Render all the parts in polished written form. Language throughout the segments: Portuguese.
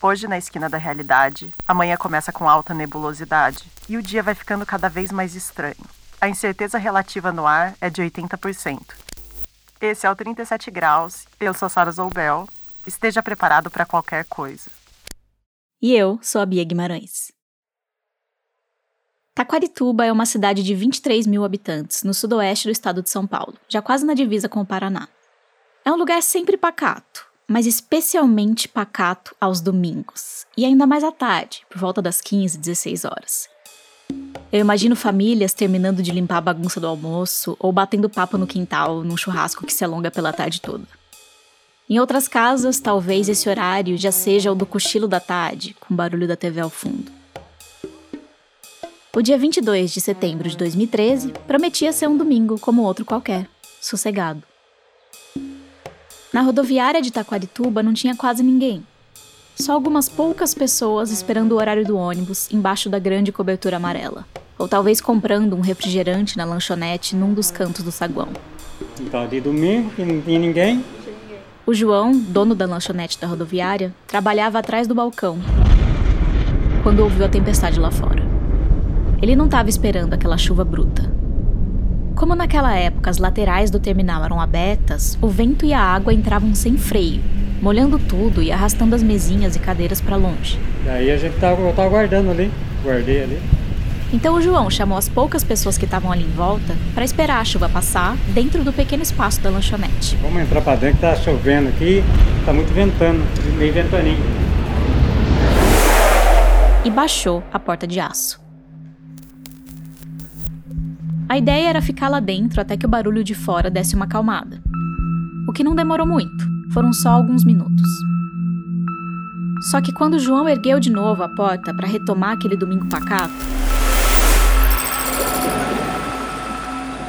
Hoje, na esquina da realidade, amanhã começa com alta nebulosidade e o dia vai ficando cada vez mais estranho. A incerteza relativa no ar é de 80%. Esse é o 37 Graus, eu sou Sara Zobel. Esteja preparado para qualquer coisa. E eu sou a Bia Guimarães. Taquarituba é uma cidade de 23 mil habitantes, no sudoeste do estado de São Paulo, já quase na divisa com o Paraná. É um lugar sempre pacato, mas especialmente pacato aos domingos, e ainda mais à tarde, por volta das 15, 16 horas. Eu imagino famílias terminando de limpar a bagunça do almoço ou batendo papo no quintal num churrasco que se alonga pela tarde toda. Em outras casas, talvez esse horário já seja o do cochilo da tarde, com o barulho da TV ao fundo. O dia 22 de setembro de 2013 prometia ser um domingo como outro qualquer, sossegado. Na rodoviária de Taquarituba não tinha quase ninguém. Só algumas poucas pessoas esperando o horário do ônibus embaixo da grande cobertura amarela. Ou talvez comprando um refrigerante na lanchonete num dos cantos do saguão. Então, de domingo, que não tinha ninguém. O João, dono da lanchonete da rodoviária, trabalhava atrás do balcão quando ouviu a tempestade lá fora. Ele não estava esperando aquela chuva bruta. Como naquela época as laterais do terminal eram abertas, o vento e a água entravam sem freio, molhando tudo e arrastando as mesinhas e cadeiras para longe. Daí a gente estava guardando ali, guardei ali. Então o João chamou as poucas pessoas que estavam ali em volta para esperar a chuva passar dentro do pequeno espaço da lanchonete. Vamos entrar para dentro, tá chovendo aqui, tá muito ventando, meio ventaninho. E baixou a porta de aço. A ideia era ficar lá dentro até que o barulho de fora desse uma acalmada. O que não demorou muito, foram só alguns minutos. Só que quando o João ergueu de novo a porta para retomar aquele domingo pacato,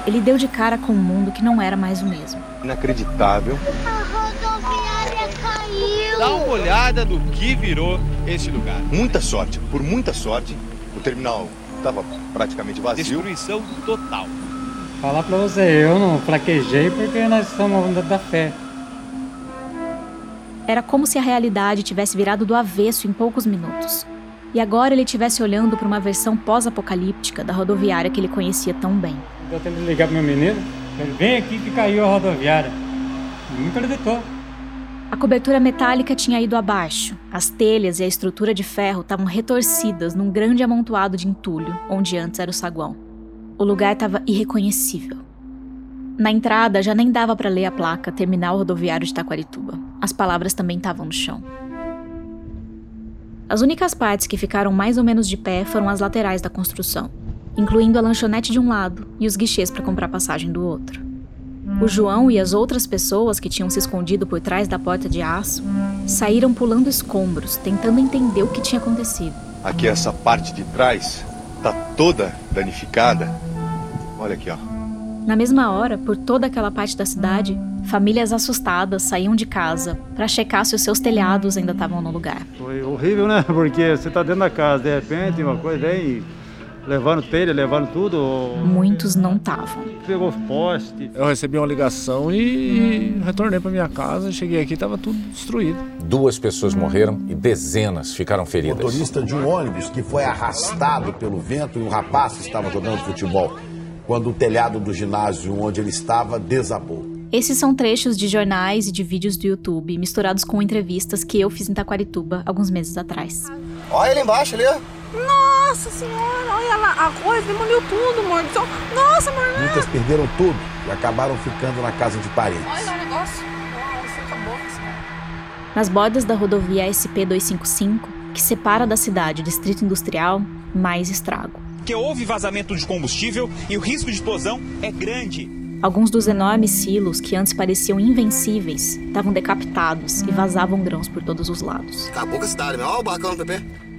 ele deu de cara com um mundo que não era mais o mesmo. Inacreditável. A rodoviária caiu. Dá uma olhada no que virou esse lugar. Muita sorte, por muita sorte, o terminal estava praticamente vazio. Destruição total. Falar pra você, eu não fraquejei porque nós estamos da fé. Era como se a realidade tivesse virado do avesso em poucos minutos. E agora ele estivesse olhando para uma versão pós-apocalíptica da rodoviária que ele conhecia tão bem. Eu tentei ligar pro meu menino, ele vem aqui que caiu a rodoviária. Não acreditou. A cobertura metálica tinha ido abaixo. As telhas e a estrutura de ferro estavam retorcidas num grande amontoado de entulho, onde antes era o saguão. O lugar estava irreconhecível. Na entrada, já nem dava para ler a placa Terminal Rodoviário de Taquarituba. As palavras também estavam no chão. As únicas partes que ficaram mais ou menos de pé foram as laterais da construção, incluindo a lanchonete de um lado e os guichês para comprar passagem do outro. O João e as outras pessoas que tinham se escondido por trás da porta de aço saíram pulando escombros, tentando entender o que tinha acontecido. Aqui essa parte de trás tá toda danificada. Olha aqui, ó. Na mesma hora, por toda aquela parte da cidade, famílias assustadas saíam de casa para checar se os seus telhados ainda estavam no lugar. Foi horrível, né? Porque você tá dentro da casa, de repente uma coisa vem e levando telha, levando tudo. Muitos não estavam. Pegou poste. Eu recebi uma ligação e retornei para minha casa. Cheguei aqui e estava tudo destruído. 2 pessoas morreram e dezenas ficaram feridas. O motorista de um ônibus que foi arrastado pelo vento e um rapaz estava jogando futebol quando o telhado do ginásio onde ele estava desabou. Esses são trechos de jornais e de vídeos do YouTube misturados com entrevistas que eu fiz em Taquarituba alguns meses atrás. Olha ele embaixo ali, ó. Nossa senhora, olha lá, a coisa demoliu tudo, amor. Nossa, amor. Muitas perderam tudo e acabaram ficando na casa de parentes. Olha lá o negócio. Nossa, acabou. Nas bordas da rodovia SP-255, que separa da cidade o distrito industrial, mais estrago. Porque houve vazamento de combustível e o risco de explosão é grande. Alguns dos enormes silos que antes pareciam invencíveis estavam decapitados e vazavam grãos por todos os lados. Acabou com a cidade, meu. Olha o barcão, Pepe.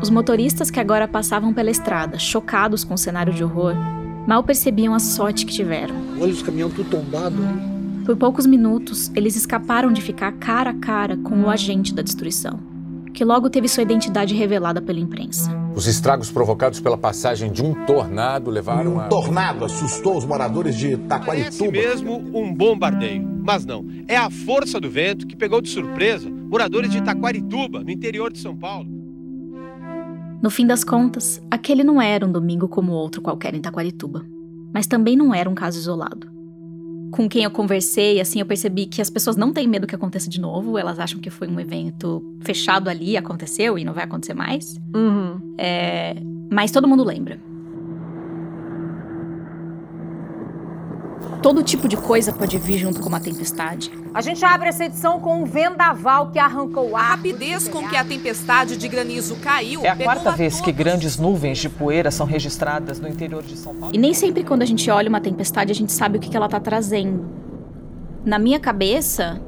Os motoristas que agora passavam pela estrada, chocados com o cenário de horror, mal percebiam a sorte que tiveram. Olha os caminhões tudo tombado. Por poucos minutos, eles escaparam de ficar cara a cara com o agente da destruição, que logo teve sua identidade revelada pela imprensa. Os estragos provocados pela passagem de um tornado levaram a... Um tornado assustou os moradores de Taquarituba. Parece mesmo um bombardeio. Mas não, é a força do vento que pegou de surpresa moradores de Taquarituba, no interior de São Paulo. No fim das contas, aquele não era um domingo como outro qualquer em Taquarituba. Mas também não era um caso isolado. Com quem eu conversei, assim, eu percebi que as pessoas não têm medo que aconteça de novo. Elas acham que foi um evento fechado ali, aconteceu e não vai acontecer mais. Uhum. Mas todo mundo lembra. Todo tipo de coisa pode vir junto com uma tempestade. A gente abre essa edição com um vendaval que arrancou ar. A rapidez com que a tempestade de granizo caiu... É a quarta vez que grandes nuvens de poeira são registradas no interior de São Paulo. E nem sempre quando a gente olha uma tempestade, a gente sabe o que ela está trazendo. Na minha cabeça,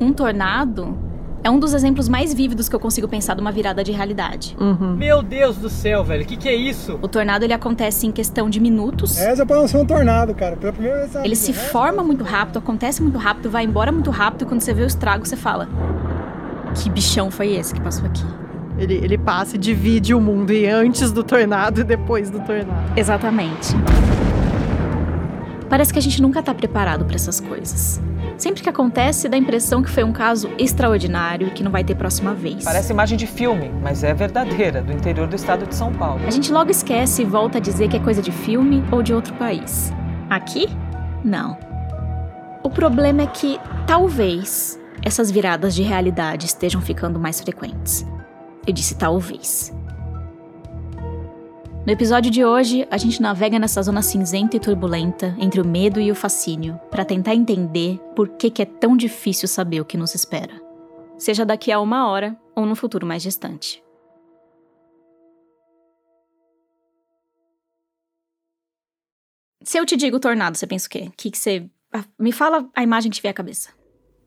um tornado é um dos exemplos mais vívidos que eu consigo pensar de uma virada de realidade. Uhum. Meu Deus do céu, velho, o que é isso? O tornado, ele acontece em questão de minutos. Essa pode não ser um tornado, cara. Pela primeira vez, ele se forma muito rápido, acontece muito rápido, vai embora muito rápido. E quando você vê o estrago, você fala... Que bichão foi esse que passou aqui? Ele passa e divide o mundo e antes do tornado e depois do tornado. Exatamente. Parece que a gente nunca tá preparado para essas coisas. Sempre que acontece, dá a impressão que foi um caso extraordinário e que não vai ter próxima vez. Parece imagem de filme, mas é verdadeira, do interior do estado de São Paulo. A gente logo esquece e volta a dizer que é coisa de filme ou de outro país. Aqui? Não. O problema é que, talvez, essas viradas de realidade estejam ficando mais frequentes. Eu disse talvez. No episódio de hoje, a gente navega nessa zona cinzenta e turbulenta entre o medo e o fascínio para tentar entender por que é tão difícil saber o que nos espera. Seja daqui a uma hora ou num futuro mais distante. Se eu te digo tornado, você pensa o quê? Que você... Me fala a imagem que te veio à cabeça.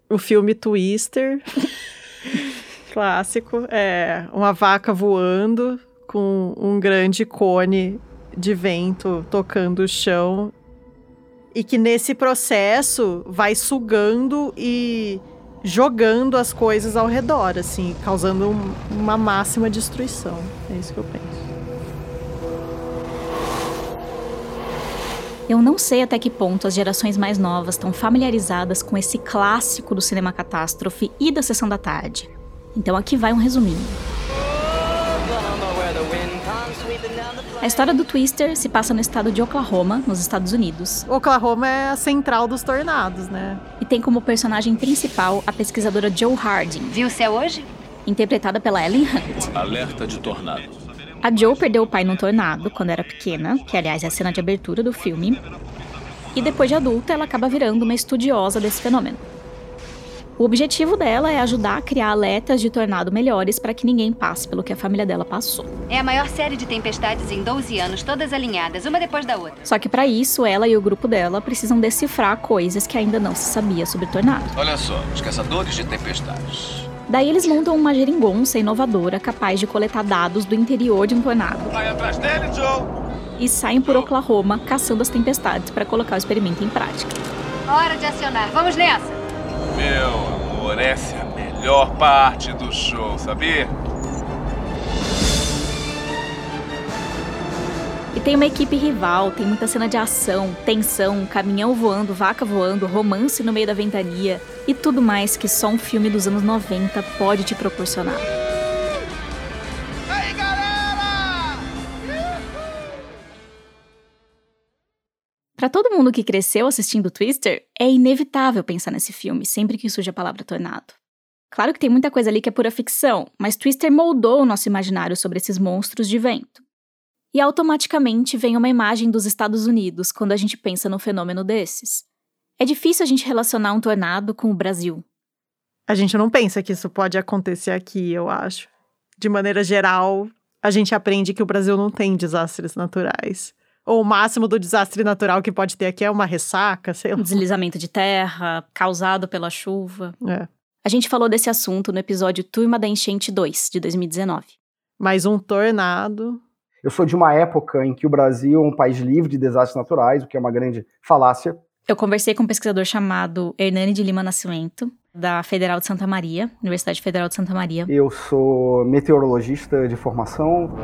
O filme Twister, clássico, uma vaca voando... com um grande cone de vento tocando o chão e que nesse processo vai sugando e jogando as coisas ao redor, assim, causando uma máxima destruição. É isso que eu penso. Eu não sei até que ponto as gerações mais novas estão familiarizadas com esse clássico do cinema catástrofe e da sessão da tarde. Então aqui vai um resuminho. A história do Twister se passa no estado de Oklahoma, nos Estados Unidos. Oklahoma é a central dos tornados, né? E tem como personagem principal a pesquisadora Jo Harding. Viu o céu hoje? Interpretada pela Helen Hunt. Alerta de tornado. A Jo perdeu o pai num tornado quando era pequena, que aliás é a cena de abertura do filme. E depois de adulta, ela acaba virando uma estudiosa desse fenômeno. O objetivo dela é ajudar a criar alertas de tornado melhores para que ninguém passe pelo que a família dela passou. É a maior série de tempestades em 12 anos, todas alinhadas, uma depois da outra. Só que para isso, ela e o grupo dela precisam decifrar coisas que ainda não se sabia sobre o tornado. Olha só, os caçadores de tempestades. Daí eles montam uma geringonça inovadora capaz de coletar dados do interior de um tornado. Vai atrás dele, Joe! E saem por Oklahoma caçando as tempestades para colocar o experimento em prática. Hora de acionar, vamos nessa! Meu amor, essa é a melhor parte do show, sabia? E tem uma equipe rival, tem muita cena de ação, tensão, caminhão voando, vaca voando, romance no meio da ventania e tudo mais que só um filme dos anos 90 pode te proporcionar. Aí, galera! Pra todo mundo que cresceu assistindo Twister, é inevitável pensar nesse filme sempre que surge a palavra tornado. Claro que tem muita coisa ali que é pura ficção, mas Twister moldou o nosso imaginário sobre esses monstros de vento. E automaticamente vem uma imagem dos Estados Unidos quando a gente pensa num fenômeno desses. É difícil a gente relacionar um tornado com o Brasil. A gente não pensa que isso pode acontecer aqui, eu acho. De maneira geral, a gente aprende que o Brasil não tem desastres naturais. Ou o máximo do desastre natural que pode ter aqui é uma ressaca, sei lá. Um deslizamento de terra, causado pela chuva. É. A gente falou desse assunto no episódio Turma da Enchente 2, de 2019. Mas um tornado... Eu sou de uma época em que o Brasil é um país livre de desastres naturais, o que é uma grande falácia. Eu conversei com um pesquisador chamado Hernani de Lima Nascimento, da Federal de Santa Maria, Universidade Federal de Santa Maria. Eu sou meteorologista de formação...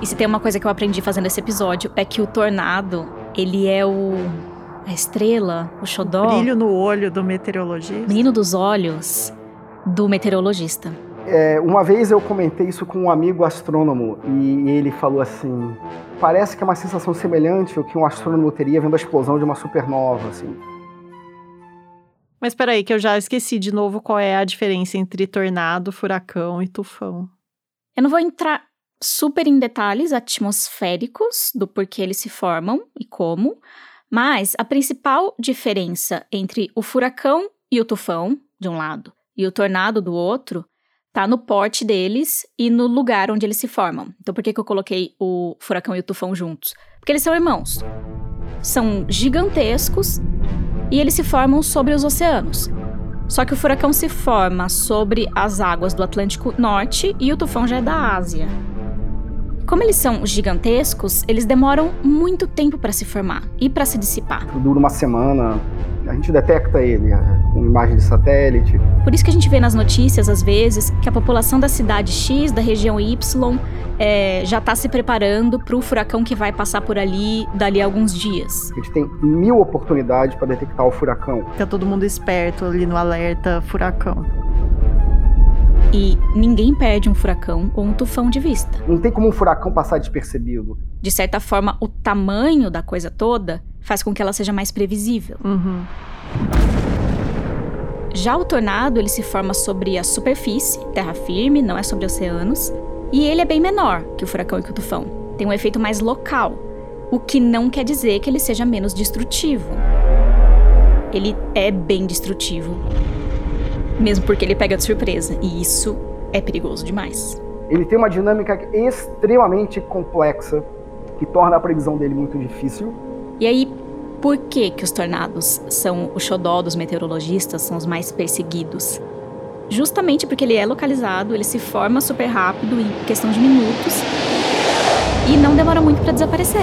E se tem uma coisa que eu aprendi fazendo esse episódio é que o tornado, ele é o a estrela, o xodó. O brilho no olho do meteorologista. Brilho dos olhos do meteorologista. Uma vez eu comentei isso com um amigo astrônomo e ele falou assim: parece que é uma sensação semelhante ao que um astrônomo teria vendo a explosão de uma supernova, assim. Mas peraí, que eu já esqueci de novo qual é a diferença entre tornado, furacão e tufão. Eu não vou entrar super em detalhes atmosféricos do porquê eles se formam e como, mas a principal diferença entre o furacão e o tufão, de um lado, e o tornado do outro, tá no porte deles e no lugar onde eles se formam. Então, por que eu coloquei o furacão e o tufão juntos? Porque eles são irmãos. São gigantescos e eles se formam sobre os oceanos. Só que o furacão se forma sobre as águas do Atlântico Norte e o tufão já é da Ásia. Como eles são gigantescos, eles demoram muito tempo para se formar e para se dissipar. Dura uma semana. A gente detecta ele com imagem de satélite. Por isso que a gente vê nas notícias, às vezes, que a população da cidade X, da região Y, já está se preparando para o furacão que vai passar por ali dali a alguns dias. A gente tem 1000 oportunidades para detectar o furacão. Tá todo mundo esperto ali no alerta furacão. E ninguém perde um furacão ou um tufão de vista. Não tem como um furacão passar despercebido. De certa forma, o tamanho da coisa toda faz com que ela seja mais previsível. Uhum. Já o tornado, ele se forma sobre a superfície, terra firme, não é sobre oceanos. E ele é bem menor que o furacão e que o tufão. Tem um efeito mais local, o que não quer dizer que ele seja menos destrutivo. Ele é bem destrutivo. Mesmo porque ele pega de surpresa, e isso é perigoso demais. Ele tem uma dinâmica extremamente complexa, que torna a previsão dele muito difícil. E aí, por que os tornados são o xodó dos meteorologistas, são os mais perseguidos? Justamente porque ele é localizado, ele se forma super rápido, em questão de minutos, e não demora muito para desaparecer.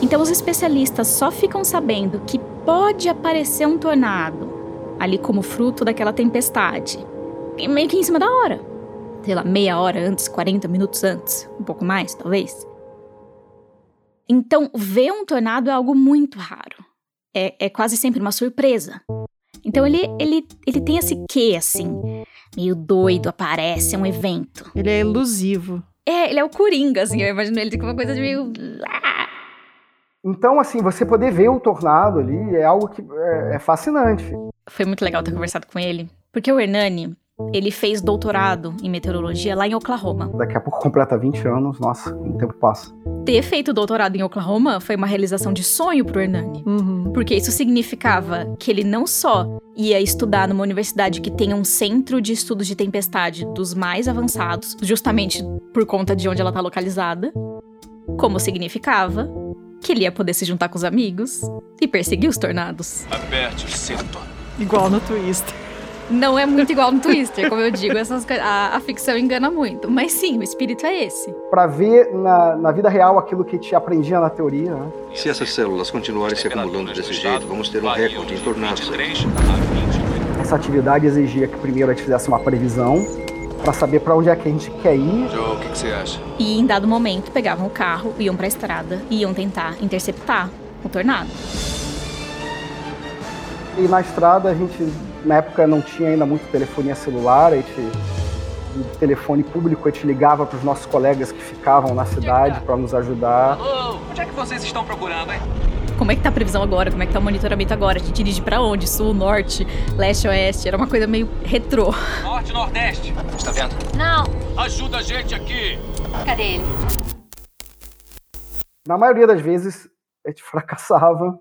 Então os especialistas só ficam sabendo que pode aparecer um tornado ali como fruto daquela tempestade, meio que em cima da hora. Sei lá, meia hora antes, 40 minutos antes, um pouco mais, talvez. Então, ver um tornado é algo muito raro. É quase sempre uma surpresa. Então, ele tem esse quê, assim, meio doido, aparece, é um evento. Ele é elusivo. Ele é o Coringa, assim, eu imagino ele tem uma coisa de meio... Então, assim, você poder ver um tornado ali é algo que é fascinante. Foi muito legal ter conversado com ele, porque o Hernani, ele fez doutorado em meteorologia lá em Oklahoma. Daqui a pouco completa 20 anos, nossa, o tempo passa. Ter feito doutorado em Oklahoma foi uma realização de sonho pro Hernani, porque isso significava que ele não só ia estudar numa universidade que tem um centro de estudos de tempestade dos mais avançados, justamente por conta de onde ela tá localizada, como significava que ele ia poder se juntar com os amigos e perseguir os tornados. Aperte o cinto. Igual no Twister. Não é muito igual no Twister, como eu digo, essas coisas, a ficção engana muito. Mas sim, o espírito é esse. Pra ver na vida real aquilo que te aprendia na teoria, né? Se essas células continuarem se acumulando desse jeito, vamos ter um recorde em tornados. Essa atividade exigia que primeiro a gente fizesse uma previsão pra saber pra onde é que a gente quer ir. João, o que você acha? E em dado momento, pegavam o carro, iam pra estrada e iam tentar interceptar o tornado. E na estrada a gente, na época não tinha ainda muito telefonia celular, a gente, no telefone público, a gente ligava para os nossos colegas que ficavam na cidade para nos ajudar. Alô, onde é que vocês estão procurando, hein? Como é que tá a previsão agora? Como é que tá o monitoramento agora? A gente dirige para onde? Sul, norte, leste, oeste? Era uma coisa meio retrô. Norte, nordeste. Você tá vendo? Não. Ajuda a gente aqui. Cadê ele? Na maioria das vezes a gente fracassava.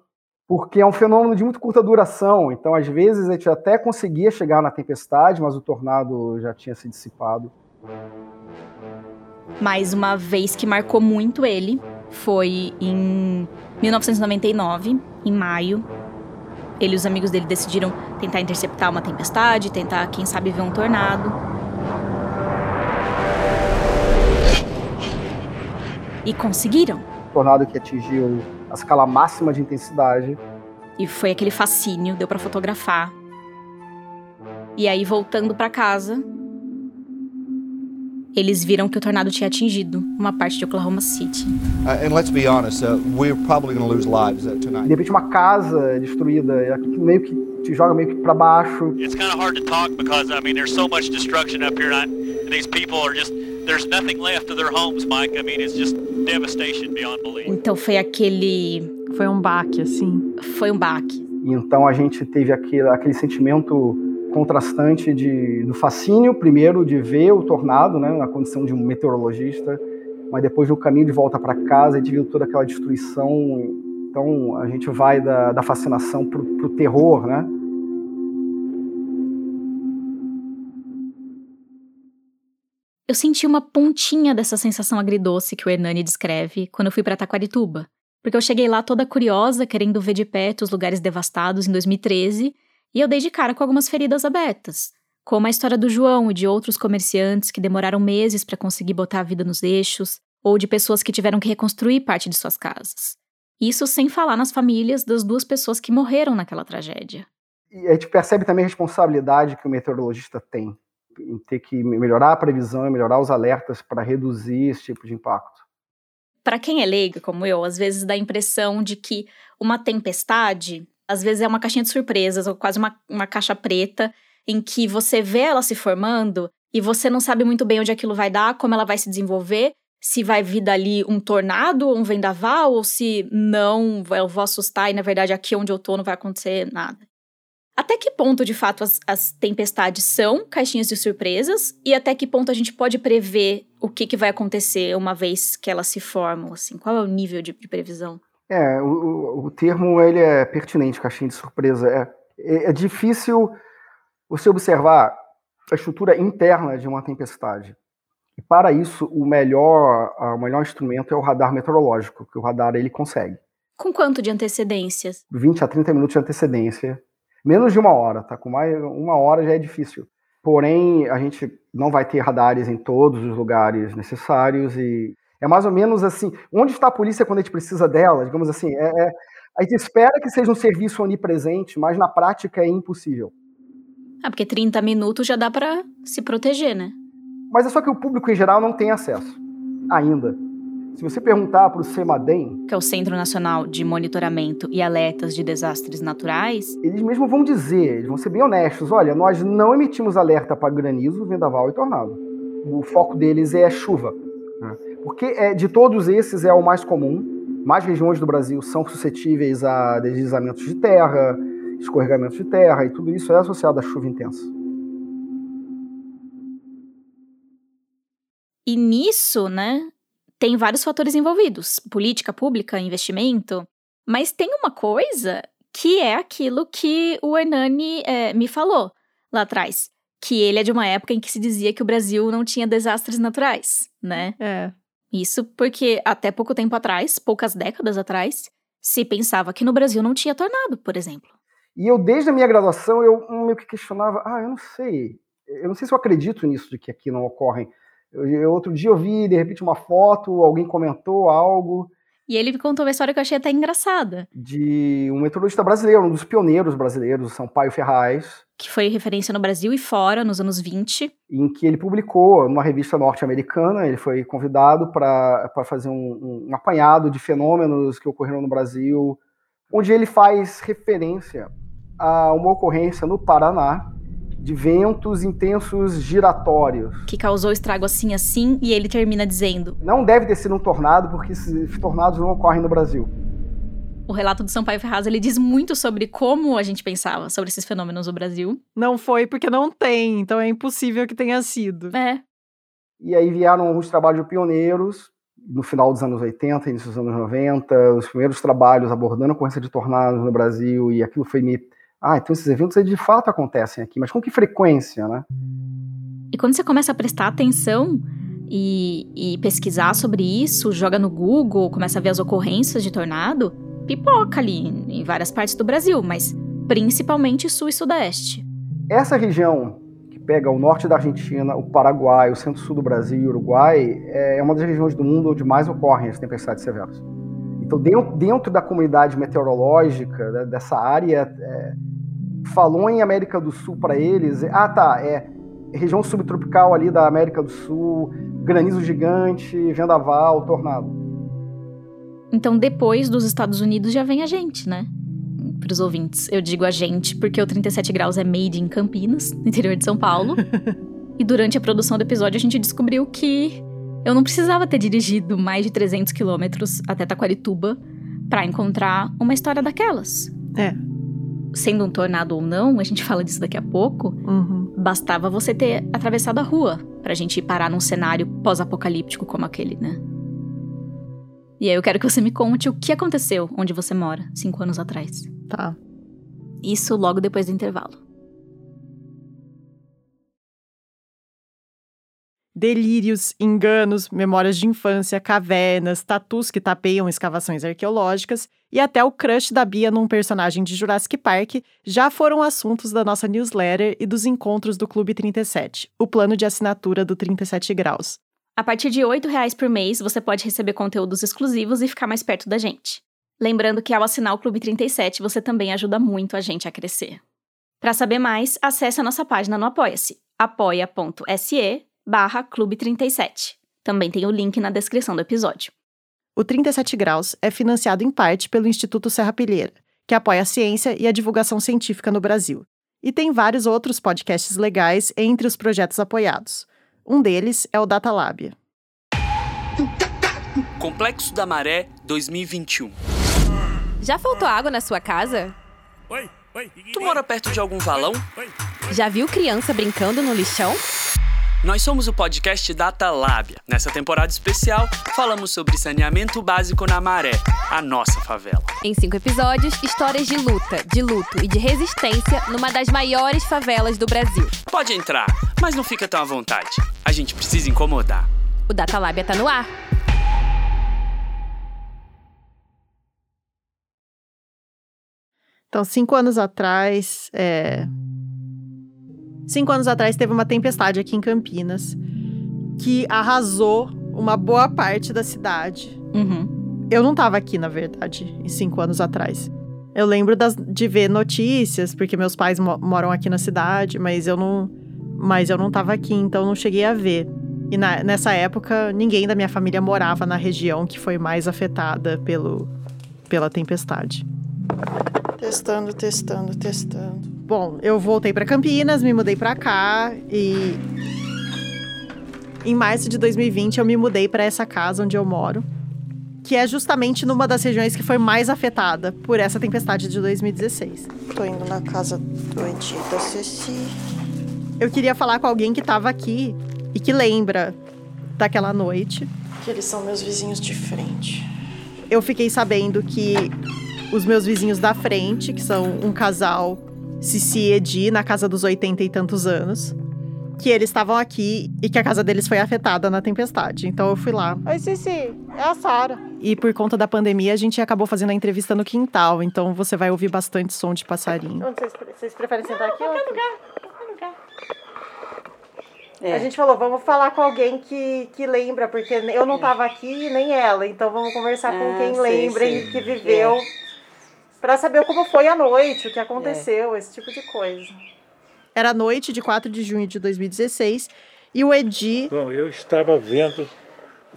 Porque é um fenômeno de muito curta duração, então às vezes a gente até conseguia chegar na tempestade, mas o tornado já tinha se dissipado. Mais uma vez que marcou muito ele, foi em 1999, em maio. Ele e os amigos dele decidiram tentar interceptar uma tempestade, tentar, quem sabe, ver um tornado. E conseguiram. O tornado que atingiu a escala máxima de intensidade. E foi aquele fascínio, deu pra fotografar. E aí, voltando pra casa, eles viram que o tornado tinha atingido uma parte de Oklahoma City. And let's be honest, we're probably going to lose lives tonight. De repente uma casa destruída, meio que te joga meio que para baixo. It's kind of hard to talk because I mean there's so much destruction up here and these people are just there's nothing left of their homes, Mike. I mean it's just devastation beyond belief. Então foi um baque assim. Foi um baque. Então a gente teve aquele sentimento contrastante do fascínio, primeiro, de ver o tornado, né, na condição de um meteorologista, mas depois no caminho de volta para casa, a gente viu toda aquela destruição. Então a gente vai da fascinação para o terror, né? Eu senti uma pontinha dessa sensação agridoce que o Hernani descreve quando eu fui para Taquarituba, porque eu cheguei lá toda curiosa, querendo ver de perto os lugares devastados em 2013, e eu dei de cara com algumas feridas abertas, como a história do João e de outros comerciantes que demoraram meses para conseguir botar a vida nos eixos, ou de pessoas que tiveram que reconstruir parte de suas casas. Isso sem falar nas famílias das duas pessoas que morreram naquela tragédia. E a gente percebe também a responsabilidade que o meteorologista tem em ter que melhorar a previsão e melhorar os alertas para reduzir esse tipo de impacto. Para quem é leigo, como eu, às vezes dá a impressão de que uma tempestade... Às vezes é uma caixinha de surpresas, ou quase uma caixa preta, em que você vê ela se formando e você não sabe muito bem onde aquilo vai dar, como ela vai se desenvolver, se vai vir dali um tornado, um vendaval, ou se não, eu vou assustar e, na verdade, aqui onde eu tô não vai acontecer nada. Até que ponto, de fato, as tempestades são caixinhas de surpresas e até que ponto a gente pode prever o que vai acontecer uma vez que elas se formam? Assim, qual é o nível de previsão? O termo ele é pertinente, caixinha de surpresa. É difícil você observar a estrutura interna de uma tempestade. E para isso, o melhor instrumento é o radar meteorológico, que o radar ele consegue. Com quanto de antecedência? 20 a 30 minutos de antecedência. Menos de uma hora, tá? Com mais uma hora já é difícil. Porém, a gente não vai ter radares em todos os lugares necessários e... É mais ou menos assim, onde está a polícia quando a gente precisa dela, digamos assim, a gente espera que seja um serviço onipresente, mas na prática é impossível. Porque 30 minutos já dá para se proteger, né? Mas é só que o público em geral não tem acesso, ainda. Se você perguntar para o CEMADEM, que é o Centro Nacional de Monitoramento e Alertas de Desastres Naturais, eles mesmos vão dizer, eles vão ser bem honestos, olha, nós não emitimos alerta para granizo, vendaval e tornado. O foco deles é a chuva. Porque de todos esses é o mais comum. Mais regiões do Brasil são suscetíveis a deslizamentos de terra, escorregamentos de terra, e tudo isso é associado à chuva intensa. E nisso, né, tem vários fatores envolvidos. Política pública, investimento. Mas tem uma coisa que é aquilo que o Hernani me falou lá atrás. Que ele é de uma época em que se dizia que o Brasil não tinha desastres naturais, né? Isso porque até pouco tempo atrás, poucas décadas atrás, se pensava que no Brasil não tinha tornado, por exemplo. E eu, desde a minha graduação, eu meio que questionava, eu não sei se eu acredito nisso de que aqui não ocorrem. Outro dia eu vi, de repente, uma foto, alguém comentou algo. E ele me contou uma história que eu achei até engraçada. De um meteorologista brasileiro, um dos pioneiros brasileiros, Sampaio Ferraz. Que foi referência no Brasil e fora, nos anos 20. Em que ele publicou numa revista norte-americana, ele foi convidado para fazer um apanhado de fenômenos que ocorreram no Brasil, onde ele faz referência a uma ocorrência no Paraná de ventos intensos giratórios. Que causou estrago assim, e ele termina dizendo... Não deve ter sido um tornado, porque esses tornados não ocorrem no Brasil. O relato do Sampaio Ferraz, ele diz muito sobre como a gente pensava sobre esses fenômenos no Brasil. Não foi, porque não tem, então é impossível que tenha sido. E aí vieram alguns trabalhos pioneiros, no final dos anos 80, início dos anos 90, os primeiros trabalhos abordando a ocorrência de tornados no Brasil, e aquilo foi meio... então esses eventos de fato acontecem aqui, mas com que frequência, né? E quando você começa a prestar atenção e pesquisar sobre isso, joga no Google, começa a ver as ocorrências de tornado, pipoca ali em várias partes do Brasil, mas principalmente sul e sudeste. Essa região que pega o norte da Argentina, o Paraguai, o centro-sul do Brasil e o Uruguai é uma das regiões do mundo onde mais ocorrem as tempestades severas. Então, dentro da comunidade meteorológica, né, dessa área, falou em América do Sul para eles, região subtropical ali da América do Sul, granizo gigante, vendaval, tornado. Então, depois dos Estados Unidos, já vem a gente, né? Para os ouvintes, eu digo a gente porque o 37 Graus é made em Campinas, no interior de São Paulo. E durante a produção do episódio, a gente descobriu que eu não precisava ter dirigido mais de 300 quilômetros até Taquarituba para encontrar uma história daquelas. É. Sendo um tornado ou não, a gente fala disso daqui a pouco, bastava você ter atravessado a rua pra gente ir parar num cenário pós-apocalíptico como aquele, né? E aí eu quero que você me conte o que aconteceu onde você mora 5 anos atrás. Tá. Isso logo depois do intervalo. Delírios, enganos, memórias de infância, cavernas, tatus que tapeiam escavações arqueológicas e até o crush da Bia num personagem de Jurassic Park já foram assuntos da nossa newsletter e dos encontros do Clube 37, o plano de assinatura do 37 Graus. A partir de R$8 por mês, você pode receber conteúdos exclusivos e ficar mais perto da gente. Lembrando que ao assinar o Clube 37, você também ajuda muito a gente a crescer. Para saber mais, acesse a nossa página no Apoia-se, apoia.se/Clube37. Também tem o link na descrição do episódio. O 37 Graus é financiado em parte pelo Instituto Serrapilheira, que apoia a ciência e a divulgação científica no Brasil. E tem vários outros podcasts legais entre os projetos apoiados. Um deles é o Data Lábia. Complexo da Maré 2021. Já faltou água na sua casa? Tu mora perto de algum valão? Já viu criança brincando no lixão? Nós somos o podcast Data Lábia. Nessa temporada especial, falamos sobre saneamento básico na Maré, a nossa favela. Em 5 episódios, histórias de luta, de luto e de resistência numa das maiores favelas do Brasil. Pode entrar, mas não fica tão à vontade. A gente precisa incomodar. O Data Lábia tá no ar. Então, 5 anos atrás, 5 anos atrás teve uma tempestade aqui em Campinas que arrasou uma boa parte da cidade. Eu não estava aqui, na verdade, 5 anos atrás. Eu lembro de ver notícias, porque meus pais moram aqui na cidade, mas eu não estava aqui, então não cheguei a ver. E nessa época, ninguém da minha família morava na região que foi mais afetada pela tempestade. Testando. Bom, eu voltei para Campinas, me mudei para cá e em março de 2020 eu me mudei para essa casa onde eu moro, que é justamente numa das regiões que foi mais afetada por essa tempestade de 2016. Tô indo na casa doente da Cici. Eu queria falar com alguém que estava aqui e que lembra daquela noite. Que eles são meus vizinhos de frente. Eu fiquei sabendo que os meus vizinhos da frente, que são um casal, Cici e Edi, na casa dos 80 e tantos anos, que eles estavam aqui e que a casa deles foi afetada na tempestade. Então eu fui lá. Oi, Cici, é a Sara. E por conta da pandemia, a gente acabou fazendo a entrevista no quintal, então você vai ouvir bastante som de passarinho. Onde vocês preferem sentar? Não, aqui? Qualquer lugar. É. A gente falou, vamos falar com alguém que lembra, porque eu não estava aqui nem ela, então vamos conversar com quem lembra e que viveu. É. Pra saber como foi a noite, o que aconteceu, esse tipo de coisa. Era a noite de 4 de junho de 2016 e o Edi... Bom, eu estava vendo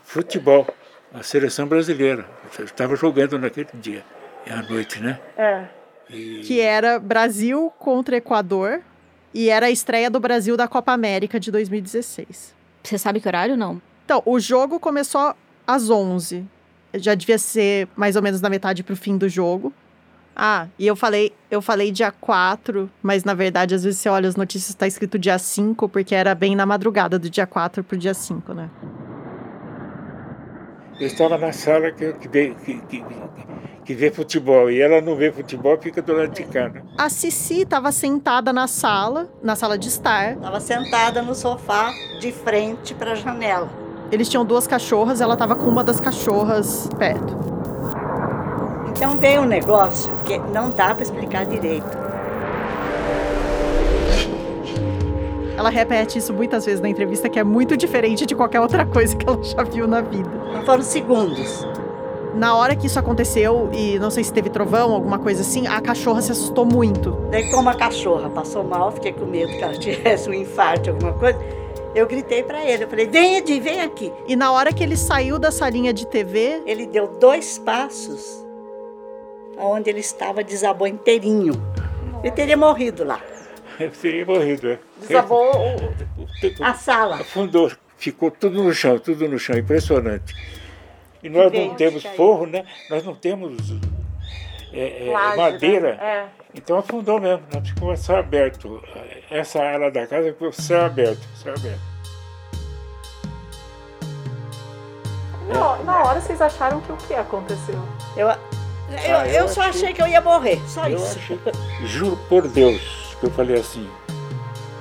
futebol, a seleção brasileira. Eu estava jogando naquele dia, é a noite, né? É. E... que era Brasil contra Equador e era a estreia do Brasil da Copa América de 2016. Você sabe que horário, não? Então, o jogo começou às 11. Já devia ser mais ou menos na metade pro fim do jogo. Ah, e eu falei dia 4, mas na verdade, às vezes você olha as notícias, tá escrito dia 5, porque era bem na madrugada do dia 4 pro dia 5, né? Eu estava na sala que vê futebol, e ela não vê futebol, fica do lado de cá, né? A Cici estava sentada na sala de estar. Estava sentada no sofá, de frente pra janela. Eles tinham 2 cachorras, ela estava com uma das cachorras perto. Então veio um negócio que não dá para explicar direito. Ela repete isso muitas vezes na entrevista, que é muito diferente de qualquer outra coisa que ela já viu na vida. Não foram segundos. Na hora que isso aconteceu, e não sei se teve trovão, alguma coisa assim, a cachorra se assustou muito. Daí como a cachorra passou mal, fiquei com medo que ela tivesse um infarto, alguma coisa, Eu gritei para ele, eu falei, vem Edi, vem aqui. E na hora que ele saiu da salinha de TV... Ele deu 2 passos, onde ele estava, desabou inteirinho. Nossa. Ele teria morrido lá. Ele teria morrido, é. Desabou a sala. Afundou, ficou tudo no chão, impressionante. E nós não temos forro, né? Nós não temos plágio, madeira. Né? É. Então afundou mesmo, nós ficou a céu aberto. Essa ala da casa ficou céu aberto. Na hora vocês acharam que o que aconteceu? Eu só achei que eu ia morrer, só isso. Juro por Deus que eu falei assim,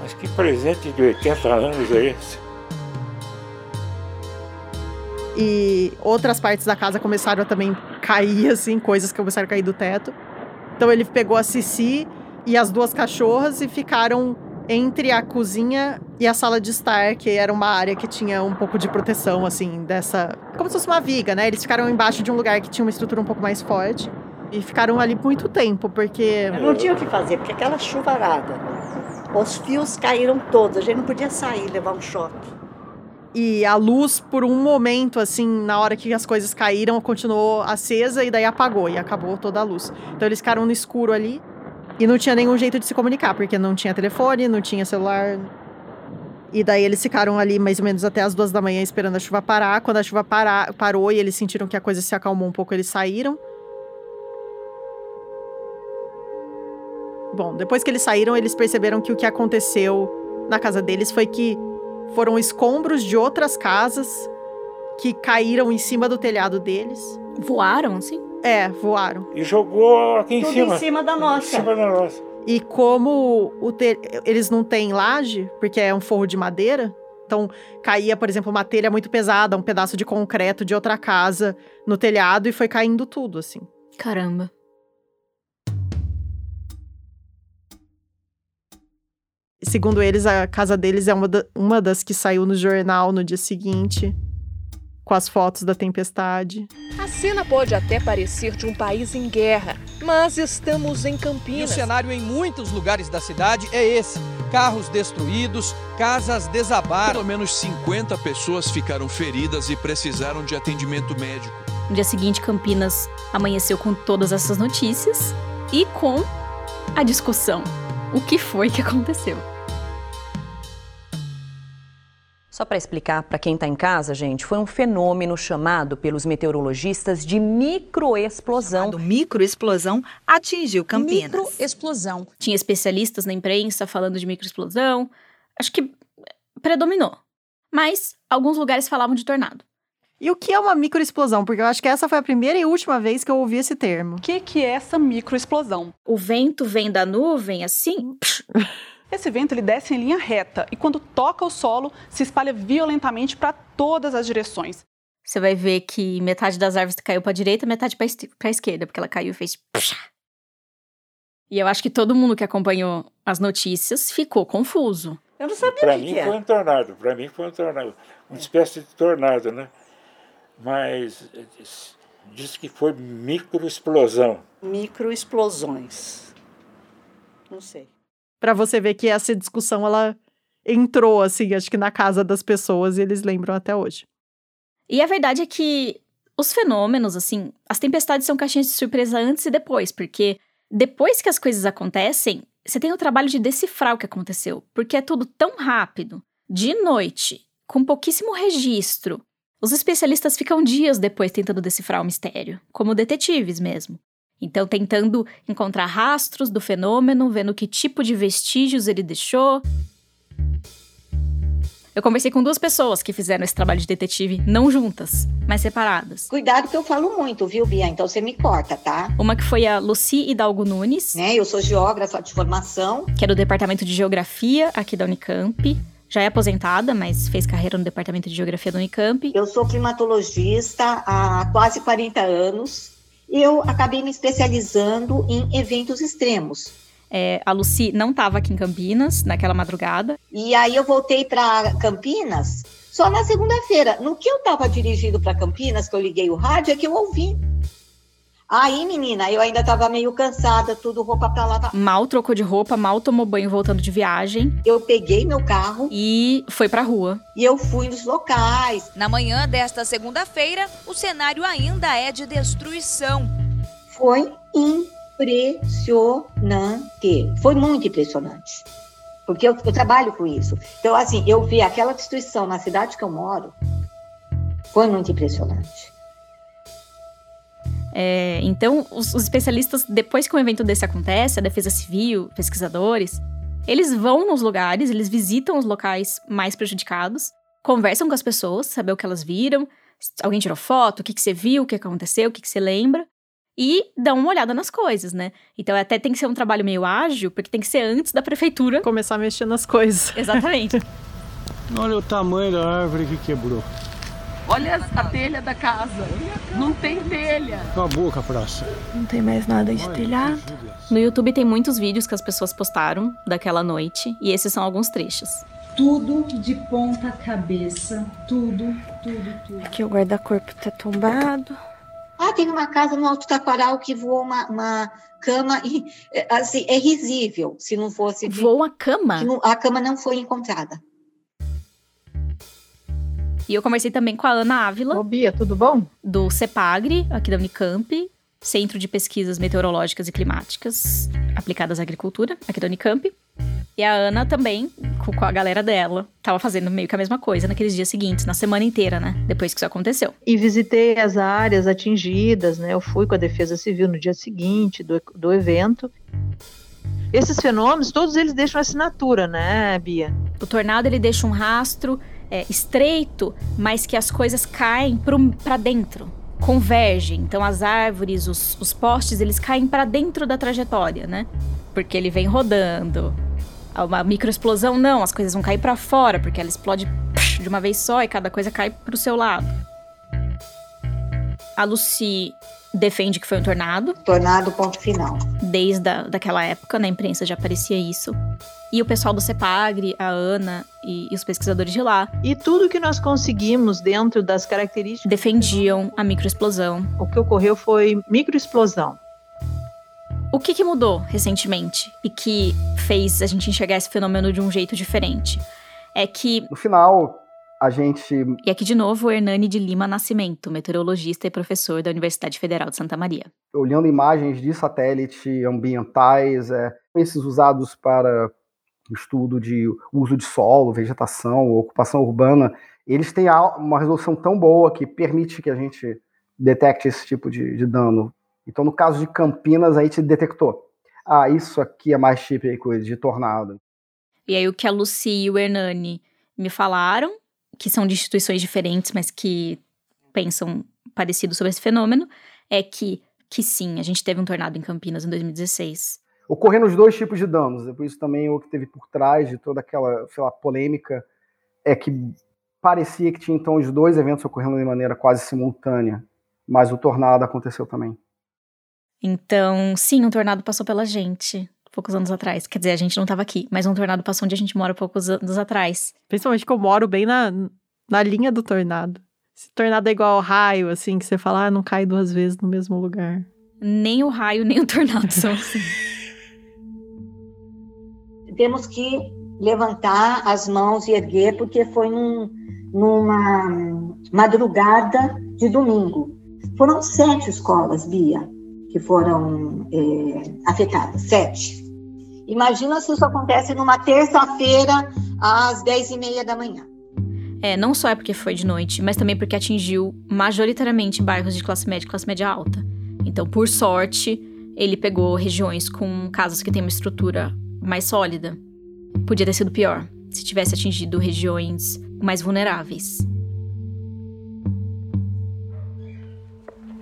mas que presente de 80 anos é esse? E outras partes da casa começaram a também cair, assim, coisas que começaram a cair do teto. Então ele pegou a Cici e as 2 cachorras e ficaram entre a cozinha e a sala de estar, que era uma área que tinha um pouco de proteção, assim, dessa... Como se fosse uma viga, né? Eles ficaram embaixo de um lugar que tinha uma estrutura um pouco mais forte e ficaram ali muito tempo, porque... Não tinha o que fazer, porque aquela chuvarada, os fios caíram todos, a gente não podia sair, levar um choque. E a luz, por um momento, assim, na hora que as coisas caíram, continuou acesa e daí apagou e acabou toda a luz. Então eles ficaram no escuro ali e não tinha nenhum jeito de se comunicar, porque não tinha telefone, não tinha celular. E daí eles ficaram ali mais ou menos até as 2 da manhã esperando a chuva parar. Quando a chuva parou e eles sentiram que a coisa se acalmou um pouco, eles saíram. Bom, depois que eles saíram, eles perceberam que o que aconteceu na casa deles foi que foram escombros de outras casas que caíram em cima do telhado deles. Voaram, assim? É, voaram. E jogou aqui em cima. Tudo em cima da nossa. Em cima da nossa. E como eles não têm laje, porque é um forro de madeira, então caía, por exemplo, uma telha muito pesada, um pedaço de concreto de outra casa no telhado e foi caindo tudo, assim. Caramba. Segundo eles, a casa deles é uma das que saiu no jornal no dia seguinte, com as fotos da tempestade. A cena pode até parecer de um país em guerra, mas estamos em Campinas. E o cenário em muitos lugares da cidade é esse. Carros destruídos, casas desabaram. Pelo menos 50 pessoas ficaram feridas e precisaram de atendimento médico. No dia seguinte, Campinas amanheceu com todas essas notícias e com a discussão. O que foi que aconteceu? Só para explicar para quem está em casa, gente, foi um fenômeno chamado pelos meteorologistas de microexplosão. Chamado microexplosão atingiu Campinas. Microexplosão. Tinha especialistas na imprensa falando de microexplosão. Acho que predominou. Mas alguns lugares falavam de tornado. E o que é uma microexplosão? Porque eu acho que essa foi a primeira e última vez que eu ouvi esse termo. O que é essa microexplosão? O vento vem da nuvem, assim... Esse vento ele desce em linha reta e quando toca o solo, se espalha violentamente para todas as direções. Você vai ver que metade das árvores caiu para a direita, metade para a esquerda, porque ela caiu e fez... E eu acho que todo mundo que acompanhou as notícias ficou confuso. Eu não sabia o que era. Para mim foi um tornado. Uma espécie de tornado, né? Mas diz que foi microexplosão. Microexplosões. Não sei. Para você ver que essa discussão, ela entrou, assim, acho que na casa das pessoas e eles lembram até hoje. E a verdade é que os fenômenos, assim, as tempestades são caixinhas de surpresa antes e depois, porque depois que as coisas acontecem, você tem o trabalho de decifrar o que aconteceu, porque é tudo tão rápido, de noite, com pouquíssimo registro. Os especialistas ficam dias depois tentando decifrar o mistério, como detetives mesmo. Então, tentando encontrar rastros do fenômeno, vendo que tipo de vestígios ele deixou. Eu conversei com 2 pessoas que fizeram esse trabalho de detetive, não juntas, mas separadas. Cuidado que eu falo muito, viu, Bia? Então você me corta, tá? Uma que foi a Lucy Hidalgo Nunes. Né? Eu sou geógrafa de formação. Que é do Departamento de Geografia aqui da Unicamp. Já é aposentada, mas fez carreira no Departamento de Geografia da Unicamp. Eu sou climatologista há quase 40 anos. Eu acabei me especializando em eventos extremos. A Lucy não estava aqui em Campinas naquela madrugada. E aí eu voltei para Campinas só na segunda-feira. No que eu estava dirigindo para Campinas, que eu liguei o rádio, é que eu ouvi. Aí, menina, eu ainda tava meio cansada, tudo roupa pra lá. Mal trocou de roupa, mal tomou banho voltando de viagem. Eu peguei meu carro e foi pra rua. E eu fui nos locais. Na manhã desta segunda-feira, o cenário ainda é de destruição. Foi impressionante. Foi muito impressionante. Porque eu trabalho com isso. Então, assim, eu vi aquela destruição na cidade que eu moro. Foi muito impressionante. É, então, os especialistas, depois que um evento desse acontece, a Defesa Civil, pesquisadores, eles vão nos lugares, eles visitam os locais mais prejudicados, conversam com as pessoas, saber o que elas viram, alguém tirou foto, o que você viu, o que aconteceu, o que você lembra, e dão uma olhada nas coisas, né? Então, até tem que ser um trabalho meio ágil, porque tem que ser antes da prefeitura começar a mexer nas coisas. Exatamente. Olha o tamanho da árvore que quebrou. Olha a telha da casa. Não tem telha. Acabou com a praça. Não tem mais nada de telhado. No YouTube tem muitos vídeos que as pessoas postaram daquela noite. E esses são alguns trechos. Tudo de ponta cabeça. Tudo. Aqui o guarda-corpo tá tombado. Ah, tem uma casa no Alto Taquaral que voou uma cama. E, assim, é risível se não fosse... Voou a cama? A cama não foi encontrada. E eu conversei também com a Ana Ávila. Ô, Bia, tudo bom? Do CEPAGRI, aqui da Unicamp, Centro de Pesquisas Meteorológicas e Climáticas Aplicadas à Agricultura, aqui da Unicamp. E a Ana também, com a galera dela, tava fazendo meio que a mesma coisa naqueles dias seguintes, na semana inteira, né? Depois que isso aconteceu. E visitei as áreas atingidas, né? Eu fui com a Defesa Civil no dia seguinte do evento. Esses fenômenos, todos eles deixam assinatura, né, Bia? O tornado, ele deixa um rastro... estreito, mas que as coisas caem para dentro, convergem. Então as árvores, os postes, eles caem para dentro da trajetória, né? Porque ele vem rodando. Uma microexplosão, não, as coisas vão cair para fora, porque ela explode de uma vez só e cada coisa cai para o seu lado. A Lucy defende que foi um tornado. Tornado, ponto final. Desde daquela época, na imprensa já aparecia isso. E o pessoal do CEPAGRI, a Ana e os pesquisadores de lá. E tudo que nós conseguimos dentro das características... Defendiam a microexplosão. O que ocorreu foi microexplosão. O que mudou recentemente e que fez a gente enxergar esse fenômeno de um jeito diferente? É que... No final... A gente... E aqui de novo o Hernani de Lima Nascimento, meteorologista e professor da Universidade Federal de Santa Maria. Olhando imagens de satélite ambientais, esses usados para estudo de uso de solo, vegetação, ocupação urbana, eles têm uma resolução tão boa que permite que a gente detecte esse tipo de dano. Então, no caso de Campinas, a gente detectou. Ah, isso aqui é mais típico de tornado. E aí o que a Lucy e o Hernani me falaram, que são de instituições diferentes, mas que pensam parecido sobre esse fenômeno, é que sim, a gente teve um tornado em Campinas em 2016. Ocorrendo os dois tipos de danos, por isso também o que teve por trás de toda aquela, sei lá, polêmica, é que parecia que tinha então os dois eventos ocorrendo de maneira quase simultânea, mas o tornado aconteceu também. Então, sim, um tornado passou pela gente... poucos anos atrás. Quer dizer, a gente não estava aqui, mas um tornado passou onde a gente mora poucos anos atrás. Principalmente que eu moro bem na linha do tornado. Esse tornado é igual ao raio, assim, que você fala, não cai duas vezes no mesmo lugar. Nem o raio, nem o tornado são assim. Temos que levantar as mãos e erguer, porque foi numa madrugada de domingo. Foram 7 escolas, Bia, que foram afetadas, 7. Imagina se isso acontece numa terça-feira, às 10h30 da manhã. Não só é porque foi de noite, mas também porque atingiu majoritariamente bairros de classe média alta. Então, por sorte, ele pegou regiões com casas que têm uma estrutura mais sólida. Podia ter sido pior, se tivesse atingido regiões mais vulneráveis.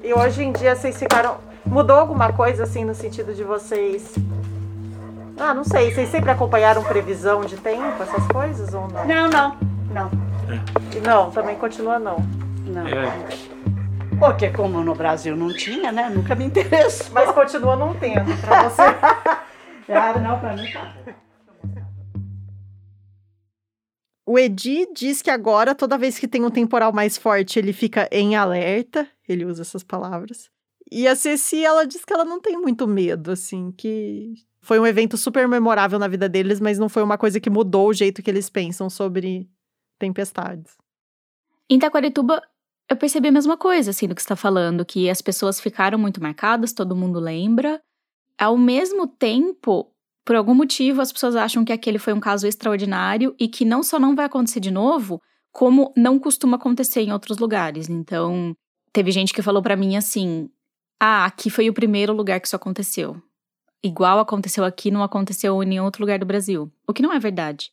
E hoje em dia, vocês ficaram... Mudou alguma coisa, assim, no sentido de vocês... não sei, vocês sempre acompanharam previsão de tempo, essas coisas, ou não? Não. E não, também continua não. Porque como no Brasil não tinha, né, nunca me interessou. Mas continua não tendo, pra você. Não, pra mim tá. O Edi diz que agora, toda vez que tem um temporal mais forte, ele fica em alerta, ele usa essas palavras. E a Cici, ela diz que ela não tem muito medo, assim, que foi um evento super memorável na vida deles, mas não foi uma coisa que mudou o jeito que eles pensam sobre tempestades. Em Taquarituba, eu percebi a mesma coisa, assim, do que você está falando, que as pessoas ficaram muito marcadas, todo mundo lembra. Ao mesmo tempo, por algum motivo, as pessoas acham que aquele foi um caso extraordinário e que não só não vai acontecer de novo, como não costuma acontecer em outros lugares. Então, teve gente que falou pra mim assim, ah, aqui foi o primeiro lugar que isso aconteceu. Igual aconteceu aqui, não aconteceu em nenhum outro lugar do Brasil. O que não é verdade.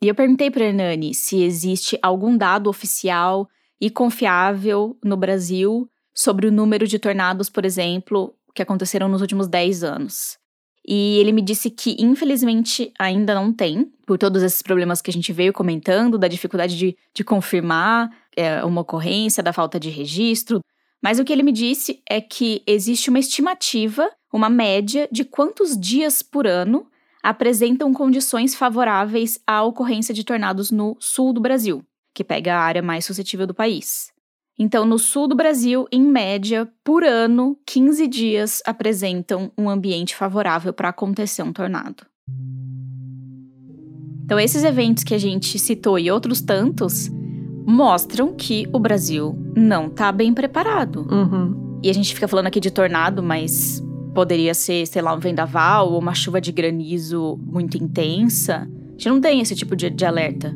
E eu perguntei pra Hernani se existe algum dado oficial e confiável no Brasil sobre o número de tornados, por exemplo, que aconteceram nos últimos 10 anos. E ele me disse que, infelizmente, ainda não tem, por todos esses problemas que a gente veio comentando, da dificuldade de confirmar uma ocorrência, da falta de registro. Mas o que ele me disse é que existe uma estimativa, uma média de quantos dias por ano apresentam condições favoráveis à ocorrência de tornados no sul do Brasil, que pega a área mais suscetível do país. Então, no sul do Brasil, em média, por ano, 15 dias apresentam um ambiente favorável para acontecer um tornado. Então, esses eventos que a gente citou e outros tantos mostram que o Brasil não está bem preparado. Uhum. E a gente fica falando aqui de tornado, mas poderia ser, sei lá, um vendaval ou uma chuva de granizo muito intensa. A gente não tem esse tipo de alerta.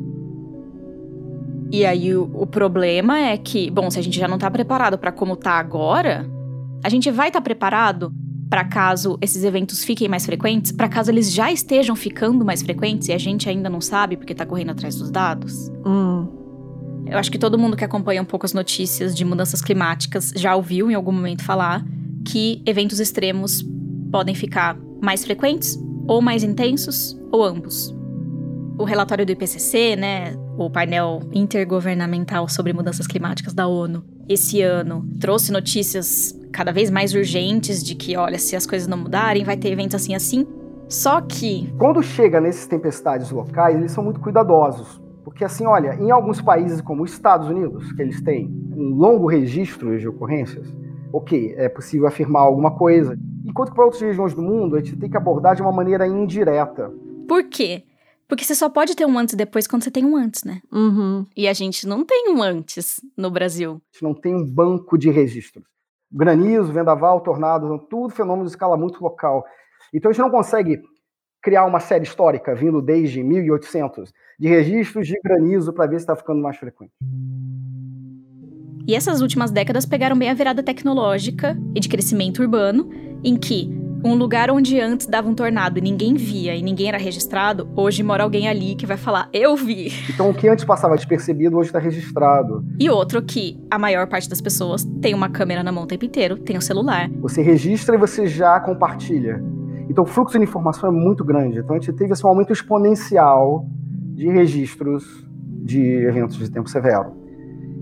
E aí o problema é que, bom, se a gente já não tá preparado pra como tá agora, a gente vai estar preparado pra caso esses eventos fiquem mais frequentes, pra caso eles já estejam ficando mais frequentes e a gente ainda não sabe porque tá correndo atrás dos dados. Eu acho que todo mundo que acompanha um pouco as notícias de mudanças climáticas já ouviu em algum momento falar que eventos extremos podem ficar mais frequentes ou mais intensos ou ambos. O relatório do IPCC, né, o painel intergovernamental sobre mudanças climáticas da ONU, esse ano trouxe notícias cada vez mais urgentes de que, olha, se as coisas não mudarem, vai ter eventos assim, assim. Só que quando chega nessas tempestades locais, eles são muito cuidadosos. Porque assim, olha, em alguns países como os Estados Unidos, que eles têm um longo registro de ocorrências, ok, é possível afirmar alguma coisa. Enquanto que para outras regiões do mundo, a gente tem que abordar de uma maneira indireta. Por quê? Porque você só pode ter um antes e depois quando você tem um antes, né? Uhum. E a gente não tem um antes no Brasil. A gente não tem um banco de registros. Granizo, vendaval, tornado, tudo fenômeno de escala muito local. Então a gente não consegue criar uma série histórica vindo desde 1800 de registros de granizo para ver se está ficando mais frequente. E essas últimas décadas pegaram bem a virada tecnológica e de crescimento urbano em que um lugar onde antes dava um tornado e ninguém via e ninguém era registrado, hoje mora alguém ali que vai falar, eu vi. Então o que antes passava despercebido, hoje está registrado. E outro que a maior parte das pessoas tem uma câmera na mão o tempo inteiro, tem um celular. Você registra e você já compartilha. Então o fluxo de informação é muito grande. Então a gente teve um aumento exponencial de registros de eventos de tempo severo.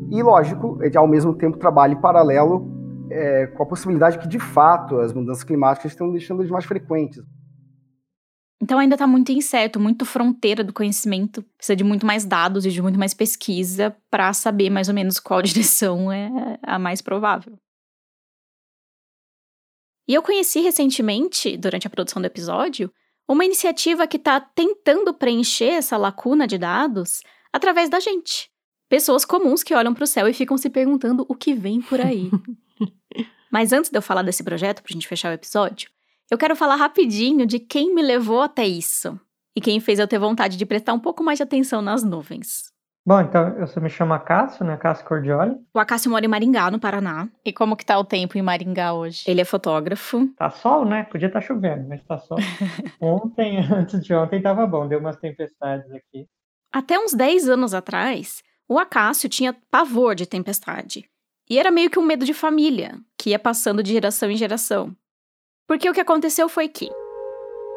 E lógico, ele ao mesmo tempo trabalha em paralelo com a possibilidade que, de fato, as mudanças climáticas estão deixando eles mais frequentes. Então ainda está muito incerto, muito fronteira do conhecimento. Precisa de muito mais dados e de muito mais pesquisa para saber mais ou menos qual direção é a mais provável. E eu conheci recentemente, durante a produção do episódio, uma iniciativa que está tentando preencher essa lacuna de dados através da gente. Pessoas comuns que olham para o céu e ficam se perguntando o que vem por aí. Mas antes de eu falar desse projeto, pra gente fechar o episódio, eu quero falar rapidinho de quem me levou até isso e quem fez eu ter vontade de prestar um pouco mais de atenção nas nuvens. Bom, então eu me chamo Acácio, né? Acácio Cordioli. O Acácio mora em Maringá, no Paraná. E como que tá o tempo em Maringá hoje? Ele é fotógrafo. Tá sol, né? Podia estar chovendo, mas tá sol. Ontem, antes de ontem, tava bom. Deu umas tempestades aqui. Até uns 10 anos atrás, o Acácio tinha pavor de tempestade. E era meio que um medo de família, que ia passando de geração em geração. Porque o que aconteceu foi que,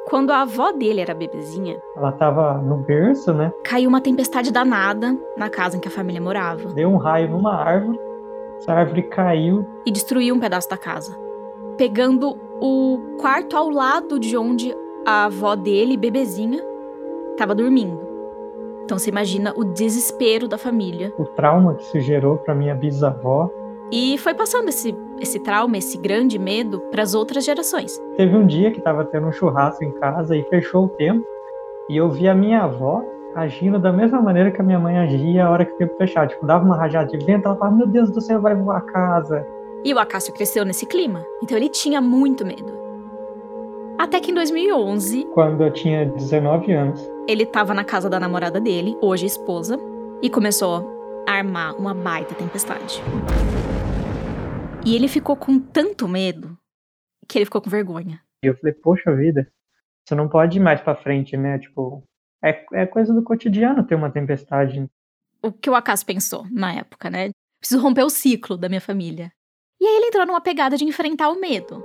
quando a avó dele era bebezinha... Ela tava no berço, né? Caiu uma tempestade danada na casa em que a família morava. Deu um raio numa árvore, essa árvore caiu... E destruiu um pedaço da casa, pegando o quarto ao lado de onde a avó dele, bebezinha, tava dormindo. Então você imagina o desespero da família. O trauma que isso gerou pra minha bisavó. E foi passando esse esse trauma, esse grande medo para as outras gerações. Teve um dia que estava tendo um churrasco em casa e fechou o tempo, e eu vi a minha avó agindo da mesma maneira que a minha mãe agia a hora que o tempo fechava. Tipo, dava uma rajada de vento, ela falava, meu Deus do céu, vai voar a casa. E o Acácio cresceu nesse clima, então ele tinha muito medo. Até que em 2011... Quando eu tinha 19 anos. Ele estava na casa da namorada dele, hoje esposa, e começou a armar uma baita tempestade. E ele ficou com tanto medo que ele ficou com vergonha. E eu falei, poxa vida, você não pode ir mais pra frente, né? Tipo, é coisa do cotidiano ter uma tempestade. O que o Acácio pensou na época, né? Preciso romper o ciclo da minha família. E aí ele entrou numa pegada de enfrentar o medo.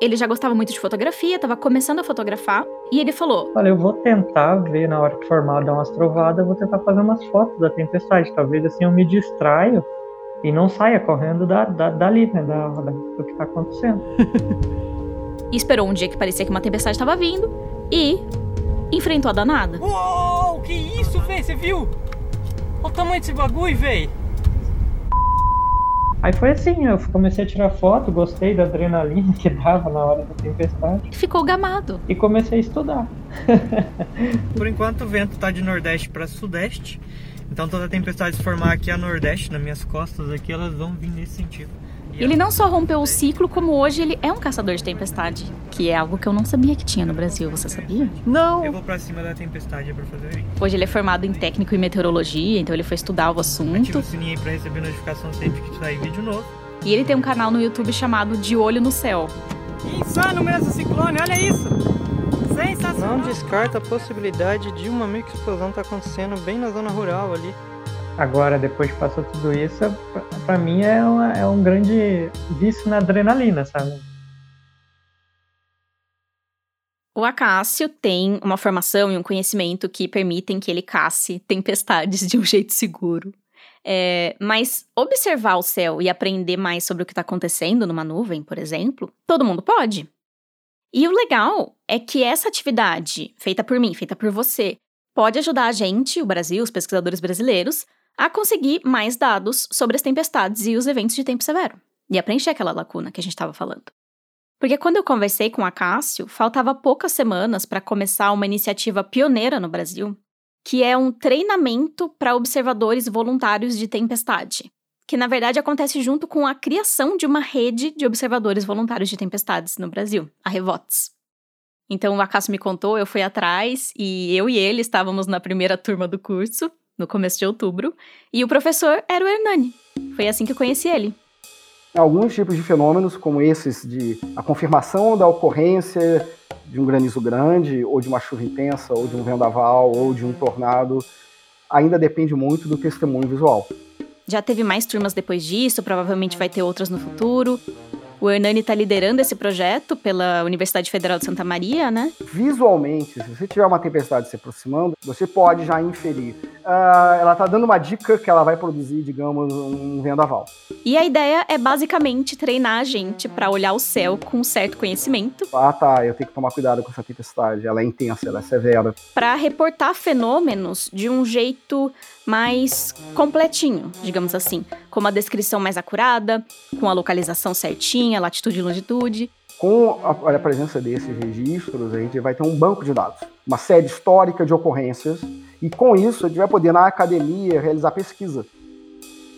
Ele já gostava muito de fotografia, estava começando a fotografar, e ele falou... Olha, eu vou tentar ver na hora que formar, dar umas trovadas, vou tentar fazer umas fotos da tempestade, talvez assim eu me distraio e não saia correndo dali, né, do que está acontecendo. E esperou um dia que parecia que uma tempestade estava vindo e enfrentou a danada. Uou, que isso, véi, você viu? Olha o tamanho desse bagulho, véi. Aí foi assim, eu comecei a tirar foto, gostei da adrenalina que dava na hora da tempestade. Ficou gamado. E comecei a estudar. Por enquanto o vento tá de nordeste para sudeste, então toda a tempestade se formar aqui a nordeste, nas minhas costas aqui, elas vão vir nesse sentido. E ele não só rompeu o ciclo, como hoje ele é um caçador de tempestade, que é algo que eu não sabia que tinha no Brasil, você sabia? Não! Eu vou pra cima da tempestade, é pra fazer isso. Hoje ele é formado em técnico em meteorologia, então ele foi estudar o assunto. Ativa o sininho aí pra receber notificação sempre que tiver vídeo novo. E ele tem um canal no YouTube chamado De Olho no Céu. Que insano mesmo esse ciclone, olha isso! Sensacional! Não descarta a possibilidade de uma microexplosão estar acontecendo bem na zona rural ali. Agora, depois que passou tudo isso, pra mim é um grande vício na adrenalina, sabe? O Acácio tem uma formação e um conhecimento que permitem que ele casse tempestades de um jeito seguro. Mas observar o céu e aprender mais sobre o que está acontecendo numa nuvem, por exemplo, todo mundo pode. E o legal é que essa atividade, feita por mim, feita por você, pode ajudar a gente, o Brasil, os pesquisadores brasileiros, a conseguir mais dados sobre as tempestades e os eventos de tempo severo, e a preencher aquela lacuna que a gente estava falando. Porque quando eu conversei com o Acácio, faltava poucas semanas para começar uma iniciativa pioneira no Brasil, que é um treinamento para observadores voluntários de tempestade, que na verdade acontece junto com a criação de uma rede de observadores voluntários de tempestades no Brasil, a Revotes. Então o Acácio me contou, eu fui atrás, e eu e ele estávamos na primeira turma do curso, no começo de outubro, e o professor era o Hernani. Foi assim que eu conheci ele. Alguns tipos de fenômenos, como esses de a confirmação da ocorrência de um granizo grande, ou de uma chuva intensa, ou de um vendaval, ou de um tornado, ainda depende muito do testemunho visual. Já teve mais turmas depois disso, provavelmente vai ter outras no futuro. O Hernani está liderando esse projeto pela Universidade Federal de Santa Maria, né? Visualmente, se você tiver uma tempestade se aproximando, você pode já inferir. Ela está dando uma dica que ela vai produzir, digamos, um vendaval. E a ideia é basicamente treinar a gente para olhar o céu com um certo conhecimento. Ah, tá, eu tenho que tomar cuidado com essa tempestade, ela é intensa, ela é severa. Para reportar fenômenos de um jeito mais completinho, digamos assim, com uma descrição mais acurada, com a localização certinha, latitude e longitude. Com a presença desses registros, a gente vai ter um banco de dados, uma série histórica de ocorrências, e com isso a gente vai poder, na academia, realizar pesquisa.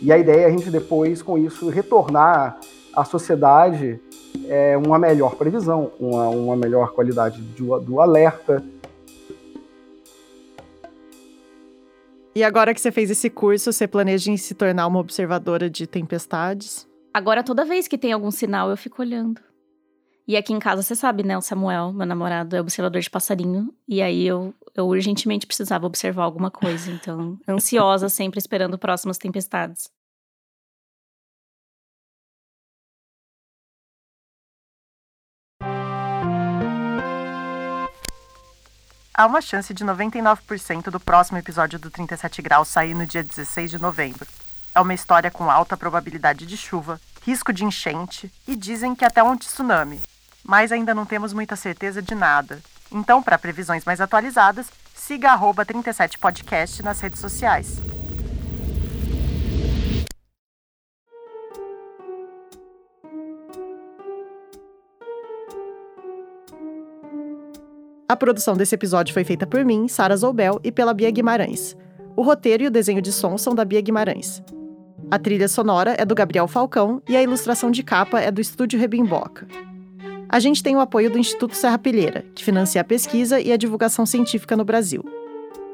E a ideia é a gente depois, com isso, retornar à sociedade uma melhor previsão, uma melhor qualidade do alerta. E agora que você fez esse curso, você planeja em se tornar uma observadora de tempestades? Agora, toda vez que tem algum sinal, eu fico olhando. E aqui em casa, você sabe, né, o Samuel, meu namorado, é observador de passarinho. E aí eu urgentemente precisava observar alguma coisa. Então, ansiosa, sempre esperando próximas tempestades. Há uma chance de 99% do próximo episódio do 37 Graus sair no dia 16 de novembro. É uma história com alta probabilidade de chuva, risco de enchente e dizem que até um tsunami. Mas ainda não temos muita certeza de nada. Então, para previsões mais atualizadas, siga @37podcast nas redes sociais. A produção desse episódio foi feita por mim, Sara Zobel, e pela Bia Guimarães. O roteiro e o desenho de som são da Bia Guimarães. A trilha sonora é do Gabriel Falcão e a ilustração de capa é do Estúdio Rebimboca. A gente tem o apoio do Instituto Serrapilheira, que financia a pesquisa e a divulgação científica no Brasil.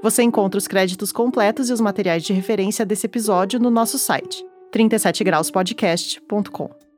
Você encontra os créditos completos e os materiais de referência desse episódio no nosso site, 37grauspodcast.com.